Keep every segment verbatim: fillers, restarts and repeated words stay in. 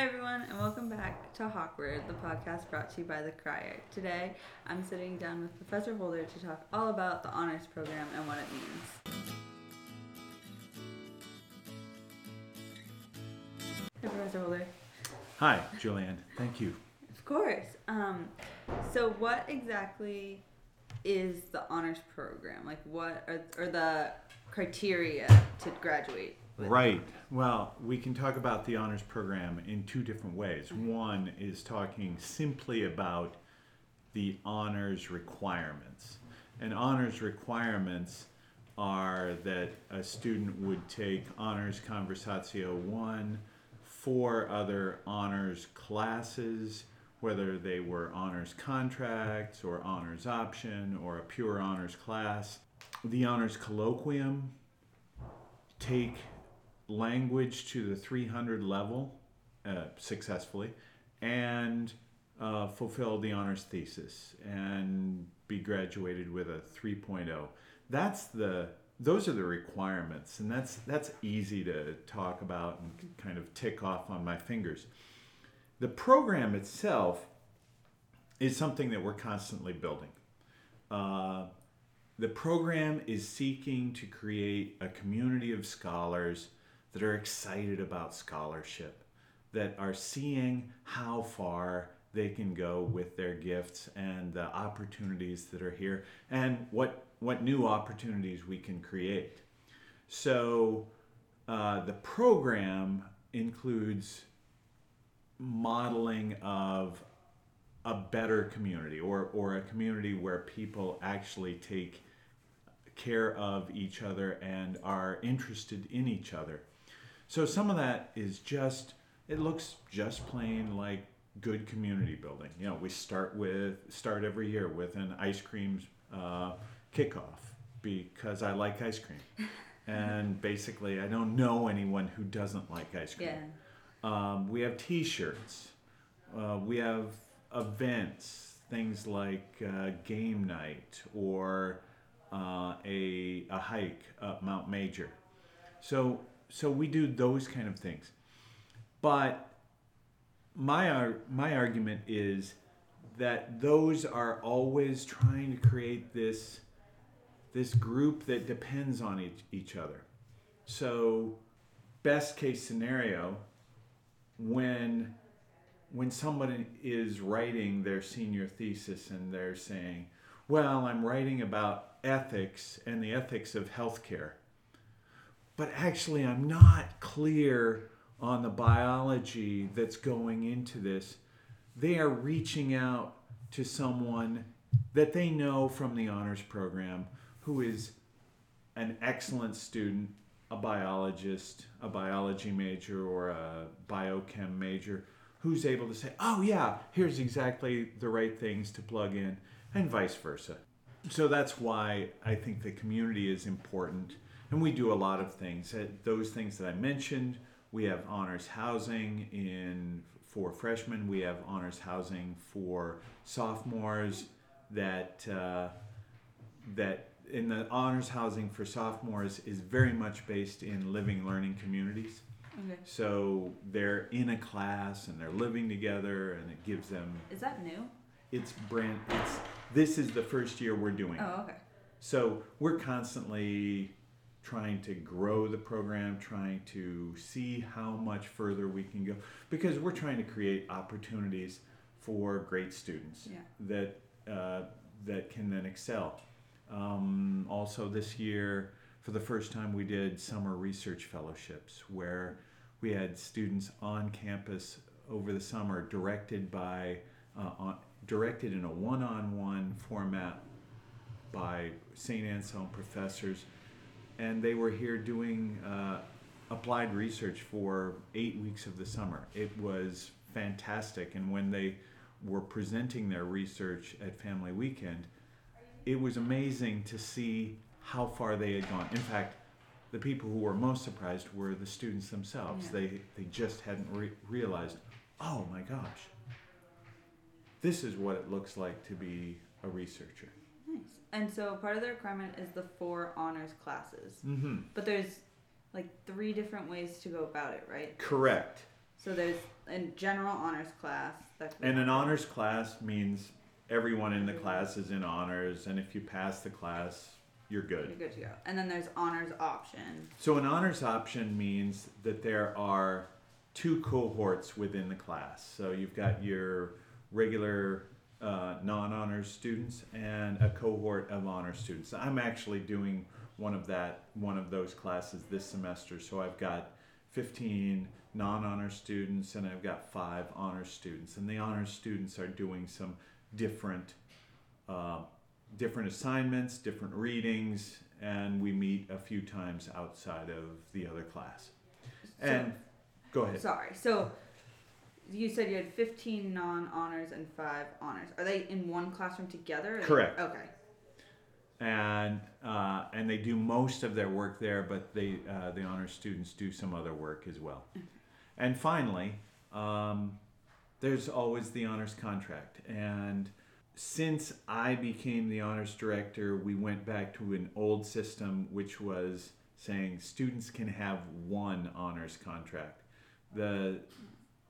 Hi everyone, and welcome back to Hawkward, the podcast brought to you by The Crier. Today, I'm sitting down with Professor Holder to talk all about the honors program and what it means. Hi, Professor Holder. Hi, Julianne. Thank you. Of course. Um, so, what exactly is the honors program? Like, what are, are the criteria to graduate? Right. Well, we can talk about the honors program in two different ways. Mm-hmm. One is talking simply about the honors requirements. And honors requirements are that a student would take honors conversatio one, four other honors classes, whether they were honors contracts or honors option or a pure honors class. The honors colloquium, take language to the three hundred level uh, successfully, and uh, fulfill the honors thesis and be graduated with a three point oh. That's the those are the requirements, and that's that's easy to talk about and kind of tick off on my fingers. The program itself is something that we're constantly building. Uh, the program is seeking to create a community of scholars that are excited about scholarship, that are seeing how far they can go with their gifts and the opportunities that are here, and what what new opportunities we can create. So uh, the program includes modeling of a better community, or, or a community where people actually take care of each other and are interested in each other. So some of that is just, it looks just plain like good community building. You know, we start with, start every year with an ice cream uh, kickoff because I like ice cream. And basically I don't know anyone who doesn't like ice cream. Yeah. Um, we have t-shirts. Uh, we have events, things like uh, game night or uh, a, a hike up Mount Major. So So we do those kind of things. But my my argument is that those are always trying to create this, this group that depends on each, each other. So best case scenario, when, when somebody is writing their senior thesis and they're saying, well, I'm writing about ethics and the ethics of healthcare, but actually I'm not clear on the biology that's going into this, they are reaching out to someone that they know from the honors program who is an excellent student, a biologist, a biology major, or a biochem major, who's able to say, oh yeah, here's exactly the right things to plug in, and vice versa. So that's why I think the community is important. And we do a lot of things. Those things that I mentioned, we have honors housing in for freshmen. We have honors housing for sophomores. That uh, that in the honors housing for sophomores is very much based in living learning communities. Okay. So they're in a class and they're living together, and it gives them. Is that new? It's brand. It's this is the first year we're doing. Oh, okay. It. So we're constantly trying to grow the program, trying to see how much further we can go, because we're trying to create opportunities for great students yeah. that uh, that can then excel. Um, also this year, for the first time, we did summer research fellowships where we had students on campus over the summer directed by uh, on, directed in a one-on-one format by Saint Anselm professors. And they were here doing uh, applied research for eight weeks of the summer. It was fantastic. And when they were presenting their research at Family Weekend, it was amazing to see how far they had gone. In fact, the people who were most surprised were the students themselves. Yeah. They they just hadn't re- realized, oh my gosh, this is what it looks like to be a researcher. And so part of the requirement is the four honors classes. Mm-hmm. But there's like three different ways to go about it, right? Correct. So there's a general honors class. That and an honors class means everyone in the class is in honors, and if you pass the class, you're good. You're good to go. And then there's honors option. So an honors option means that there are two cohorts within the class. So you've got your regular uh, non-honors students and a cohort of honors students. I'm actually doing one of that, one of those classes this semester. So I've got fifteen non-honor students and I've got five honor students, and the honor students are doing some different uh, different assignments, different readings, and we meet a few times outside of the other class. So, and go ahead. Sorry. So you said you had fifteen non-honors and five honors. Are they in one classroom together? Correct. They, okay. And uh, and they do most of their work there, but they uh, the honors students do some other work as well. And finally, um, there's always the honors contract. And since I became the honors director, we went back to an old system, which was saying students can have one honors contract. The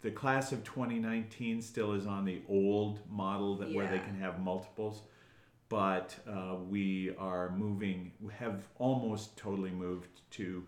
the class of twenty nineteen still is on the old model that yeah. where they can have multiples. But uh, we are moving, we have almost totally moved to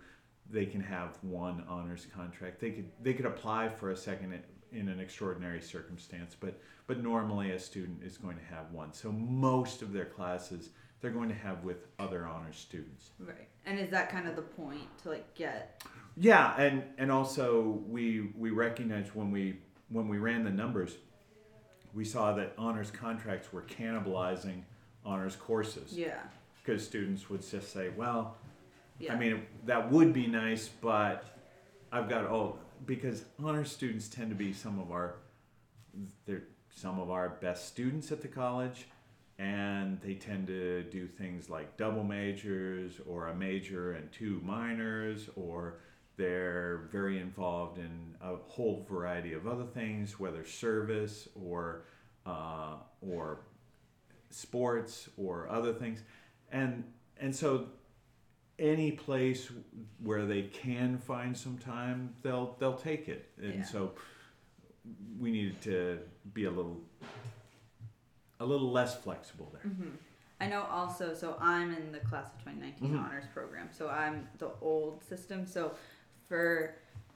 they can have one honors contract. They could they could apply for a second in an extraordinary circumstance, but but normally a student is going to have one. So most of their classes they're going to have with other honors students. Right. And is that kind of the point to like get? Yeah, and, and also we we recognized when we when we ran the numbers, we saw that honors contracts were cannibalizing honors courses. Yeah. Because students would just say, well, yeah. I mean, that would be nice, but I've got all, because honors students tend to be some of our, they're some of our best students at the college, and they tend to do things like double majors or a major and two minors, or they're very involved in a whole variety of other things, whether service or uh, or sports or other things, and and so any place where they can find some time, they'll they'll take it. And yeah. so we needed to be a little a little less flexible there. Mm-hmm. I know also. So I'm in the class of twenty nineteen mm-hmm. honors program. So I'm the old system. So for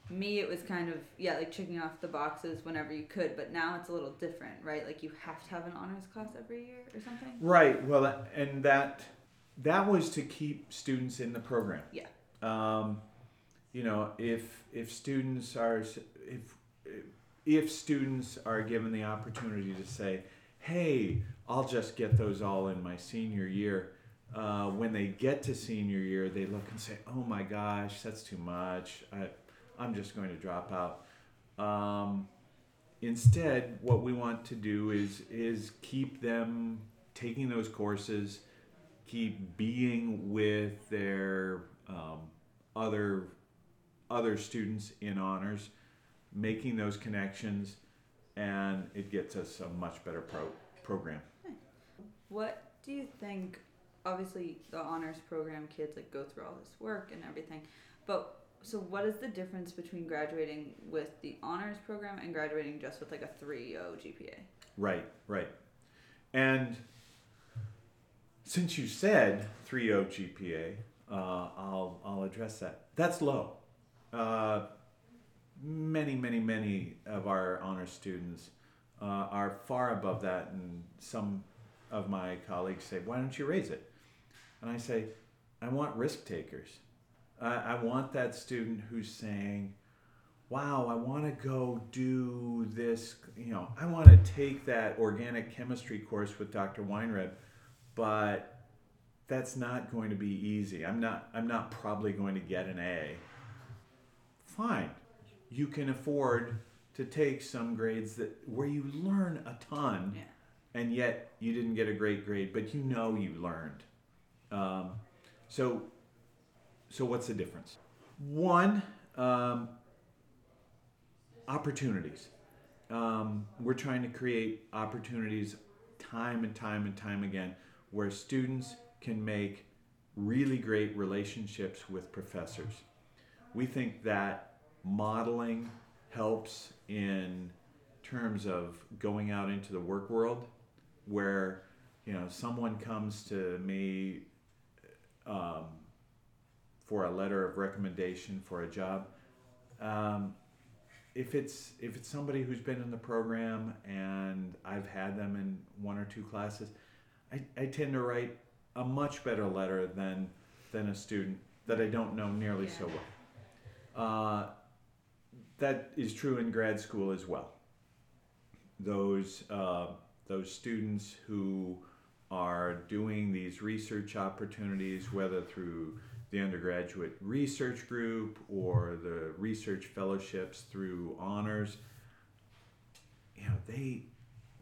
me, it was kind of, yeah, like checking off the boxes whenever you could, but now it's a little different, right? Like you have to have an honors class every year or something? Right. Well, and that that was to keep students in the program. Yeah. Um, you know, if if students are if if students are given the opportunity to say, "Hey, I'll just get those all in my senior year," Uh, when they get to senior year, they look and say, "Oh my gosh, that's too much. I, I'm just going to drop out." Um, instead, what we want to do is is keep them taking those courses, keep being with their um, other other students in honors, making those connections, and it gets us a much better pro program. What do you think? Obviously the honors program kids like go through all this work and everything, but so what is the difference between graduating with the honors program and graduating just with like a three point oh G P A? Right, right. And since you said three point oh G P A, uh, I'll I'll address that. That's low. Uh, many, many, many of our honors students uh, are far above that, and some of my colleagues say, "Why don't you raise it?" And I say, I want risk takers. I, I want that student who's saying, "Wow, I want to go do this, you know, I want to take that organic chemistry course with Doctor Weinreb, but that's not going to be easy. I'm not, I'm not probably going to get an A." Fine, you can afford to take some grades that where you learn a ton. Yeah. And yet you didn't get a great grade, but you know you learned. Um, so, so what's the difference? One, um, opportunities. Um, we're trying to create opportunities time and time and time again where students can make really great relationships with professors. We think that modeling helps in terms of going out into the work world, where, you know, someone comes to me um, for a letter of recommendation for a job. Um, if it's if it's somebody who's been in the program and I've had them in one or two classes, I, I tend to write a much better letter than than a student that I don't know nearly yeah. so well. Uh, that is true in grad school as well. Those uh, those students who are doing these research opportunities, whether through the undergraduate research group or the research fellowships through honors, you know, they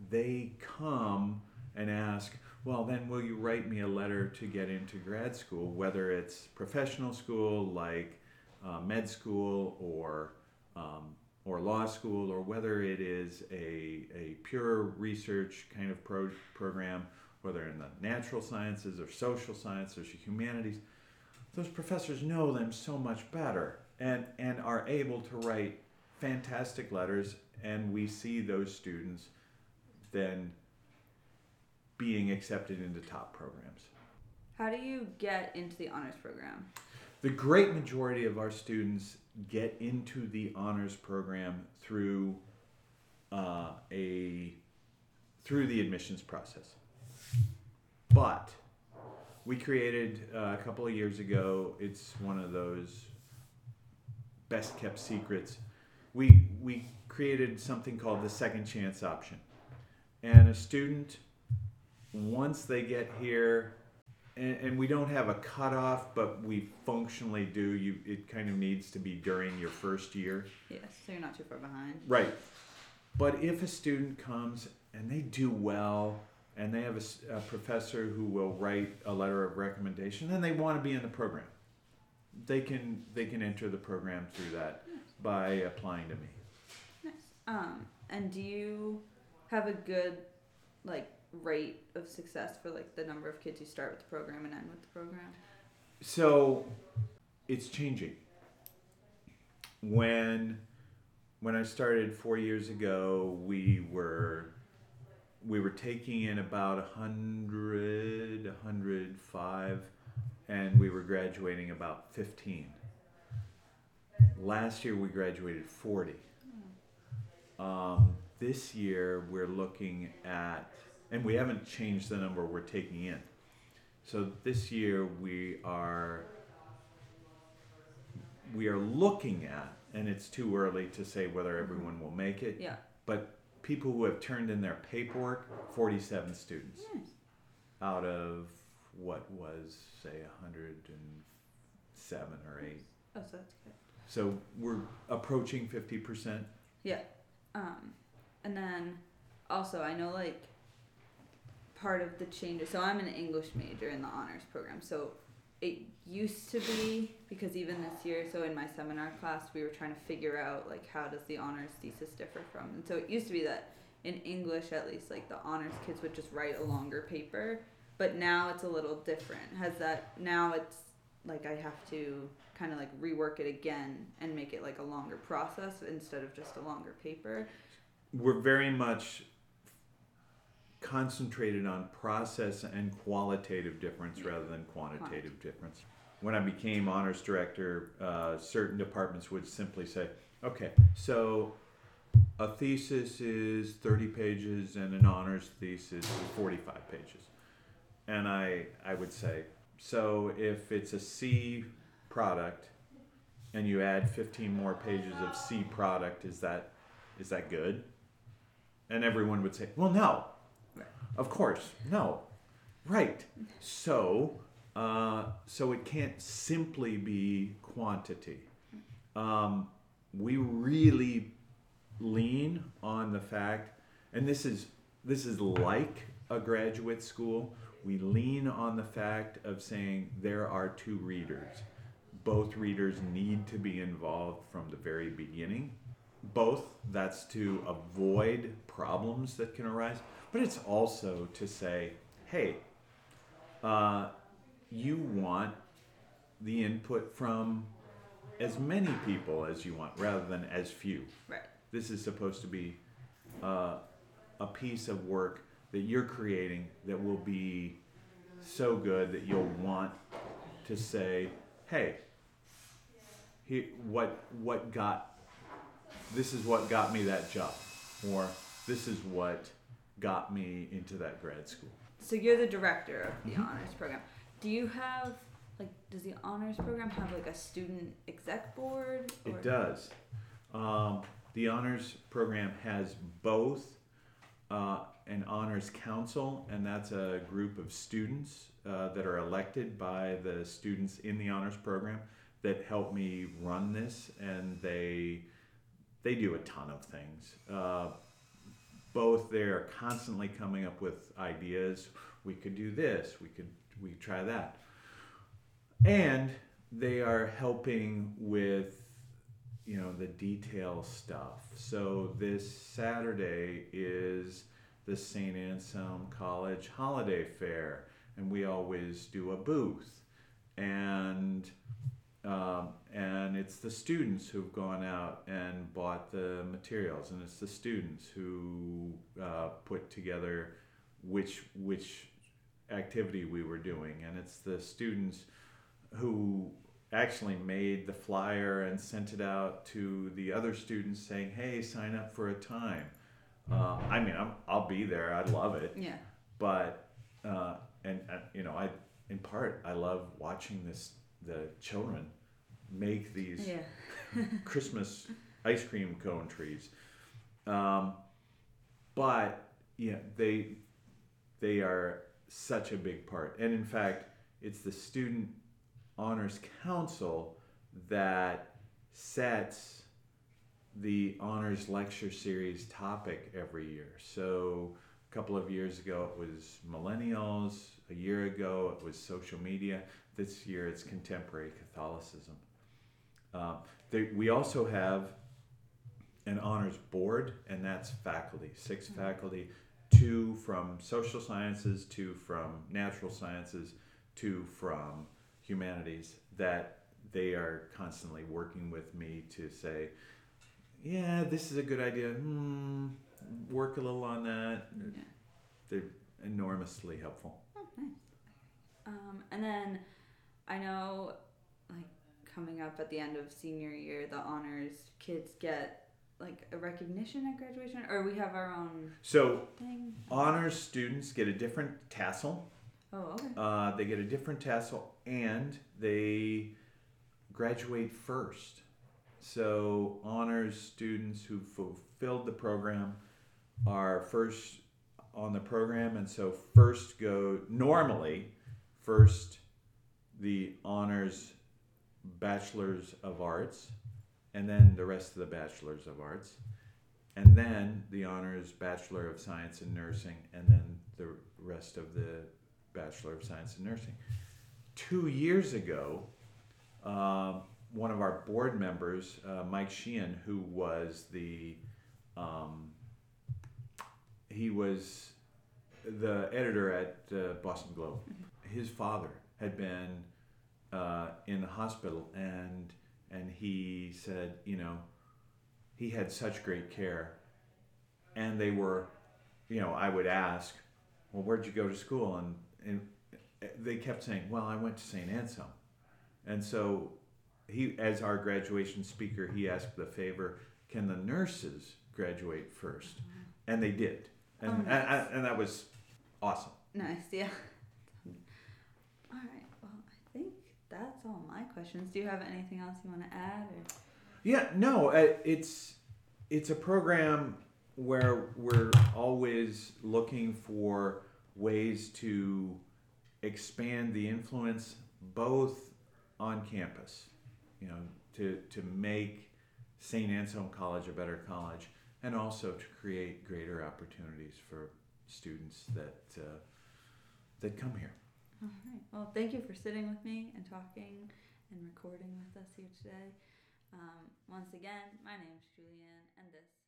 they come and ask, well, then will you write me a letter to get into grad school, whether it's professional school like uh, med school or um, or law school, or whether it is a, a pure research kind of pro- program, whether in the natural sciences or social sciences or humanities. Those professors know them so much better and, and are able to write fantastic letters, and we see those students then being accepted into top programs. How do you get into the honors program? The great majority of our students get into the honors program through uh, a through the admissions process. But we created uh, a couple of years ago, it's one of those best kept secrets. We we created something called the second chance option. And a student, once they get here, and, and we don't have a cutoff, but we functionally do. You, it kind of needs to be during your first year. Yes, so you're not too far behind. Right. But if a student comes and they do well, and they have a, a professor who will write a letter of recommendation, and they want to be in the program, they can they can enter the program through that nice. by applying to me. Nice. Um, and do you have a good, like, rate of success for, like, the number of kids who start with the program and end with the program? So it's changing. When when I started four years ago, we were we were taking in about one hundred, one hundred five, and we were graduating about fifteen. Last year we graduated forty. Um, this year we're looking at, and we haven't changed the number we're taking in. So this year we are we are looking at, and it's too early to say whether everyone will make it. Yeah. But people who have turned in their paperwork, forty-seven students. Nice. Out of what was, say, one hundred seven or eight. Oh, so that's good. So we're approaching fifty percent. Yeah. Um, and then also I know, like, part of the changes. So I'm an English major in the honors program. So it used to be, because even this year, so in my seminar class, we were trying to figure out, like, how does the honors thesis differ from? And so it used to be that in English, at least, like, the honors kids would just write a longer paper, but now it's a little different. Has that, now it's like I have to kind of, like, rework it again and make it, like, a longer process instead of just a longer paper. We're very much concentrated on process and qualitative difference rather than quantitative difference. When I became honors director, uh, certain departments would simply say, okay, so a thesis is thirty pages and an honors thesis is forty-five pages. And I, I would say, so if it's a C product and you add fifteen more pages of C product, is that is that good? And everyone would say, well, no. Of course, no, right. So, uh, so it can't simply be quantity. Um, we really lean on the fact, and this is this is like a graduate school. We lean on the fact of saying there are two readers. Both readers need to be involved from the very beginning. Both, that's to avoid problems that can arise. But it's also to say, hey, uh, you want the input from as many people as you want rather than as few. Right. This is supposed to be uh, a piece of work that you're creating that will be so good that you'll want to say, hey, he, what what got, this is what got me that job, or this is what got me into that grad school. So you're the director of the mm-hmm. honors program. Do you have, like, does the honors program have, like, a student exec board? Or? It does. Um, the honors program has both uh, an honors council, and that's a group of students uh, that are elected by the students in the honors program that help me run this, and they they do a ton of things. Uh, both they're constantly coming up with ideas. We could do this. We could we could try that. And they are helping with, you know, the detail stuff. So this Saturday is the Saint Anselm College Holiday Fair, and we always do a booth. And um, and it's the students who've gone out and bought the materials, and it's the students who uh, put together which which activity we were doing, and it's the students who actually made the flyer and sent it out to the other students saying, hey, sign up for a time. Uh, I mean, I'm, I'll be there. I'd love it. Yeah. But, uh, and, uh, you know, I, in part, I love watching this, the children make these yeah. Christmas ice cream cone trees. Um, but, yeah, they, they are such a big part. And in fact, it's the student honors council that sets the honors lecture series topic every year. So a couple of years ago it was millennials, a year ago it was social media, this year it's contemporary Catholicism. Uh, they, we also have an honors board, and that's faculty, six mm-hmm. faculty, two from social sciences, two from natural sciences, two from humanities, that they are constantly working with me to say, yeah, this is a good idea. Hmm, work a little on that. Yeah. They're enormously helpful. Oh, nice. Um, and then I know, like, coming up at the end of senior year, the honors kids get, like, a recognition at graduation, or we have our own so thing? Honors students get a different tassel. Oh, okay. Uh, they get a different tassel, and they graduate first. So honors students who fulfilled the program are first on the program, and so first go, normally, first the honors bachelors of arts, and then the rest of the bachelors of arts, and then the honors bachelor of science in nursing, and then the rest of the Bachelor of Science in Nursing. Two years ago, uh, one of our board members, uh, Mike Sheehan, who was the um, he was the editor at uh, Boston Globe. His father had been uh, in the hospital, and and he said, you know, he had such great care, and they were, you know, I would ask, well, where'd you go to school? And And they kept saying, well, I went to Saint Anselm. And so he, as our graduation speaker, he asked the favor, can the nurses graduate first? And they did. And, oh, nice. and, and that was awesome. Nice, yeah. All right, well, I think that's all my questions. Do you have anything else you want to add? Or? Yeah, no, it's it's a program where we're always looking for ways to expand the influence both on campus, you know, to, to make Saint Anselm College a better college, and also to create greater opportunities for students that uh, that come here. All right. Well, thank you for sitting with me and talking and recording with us here today. Um, once again, my name is Julianne, and this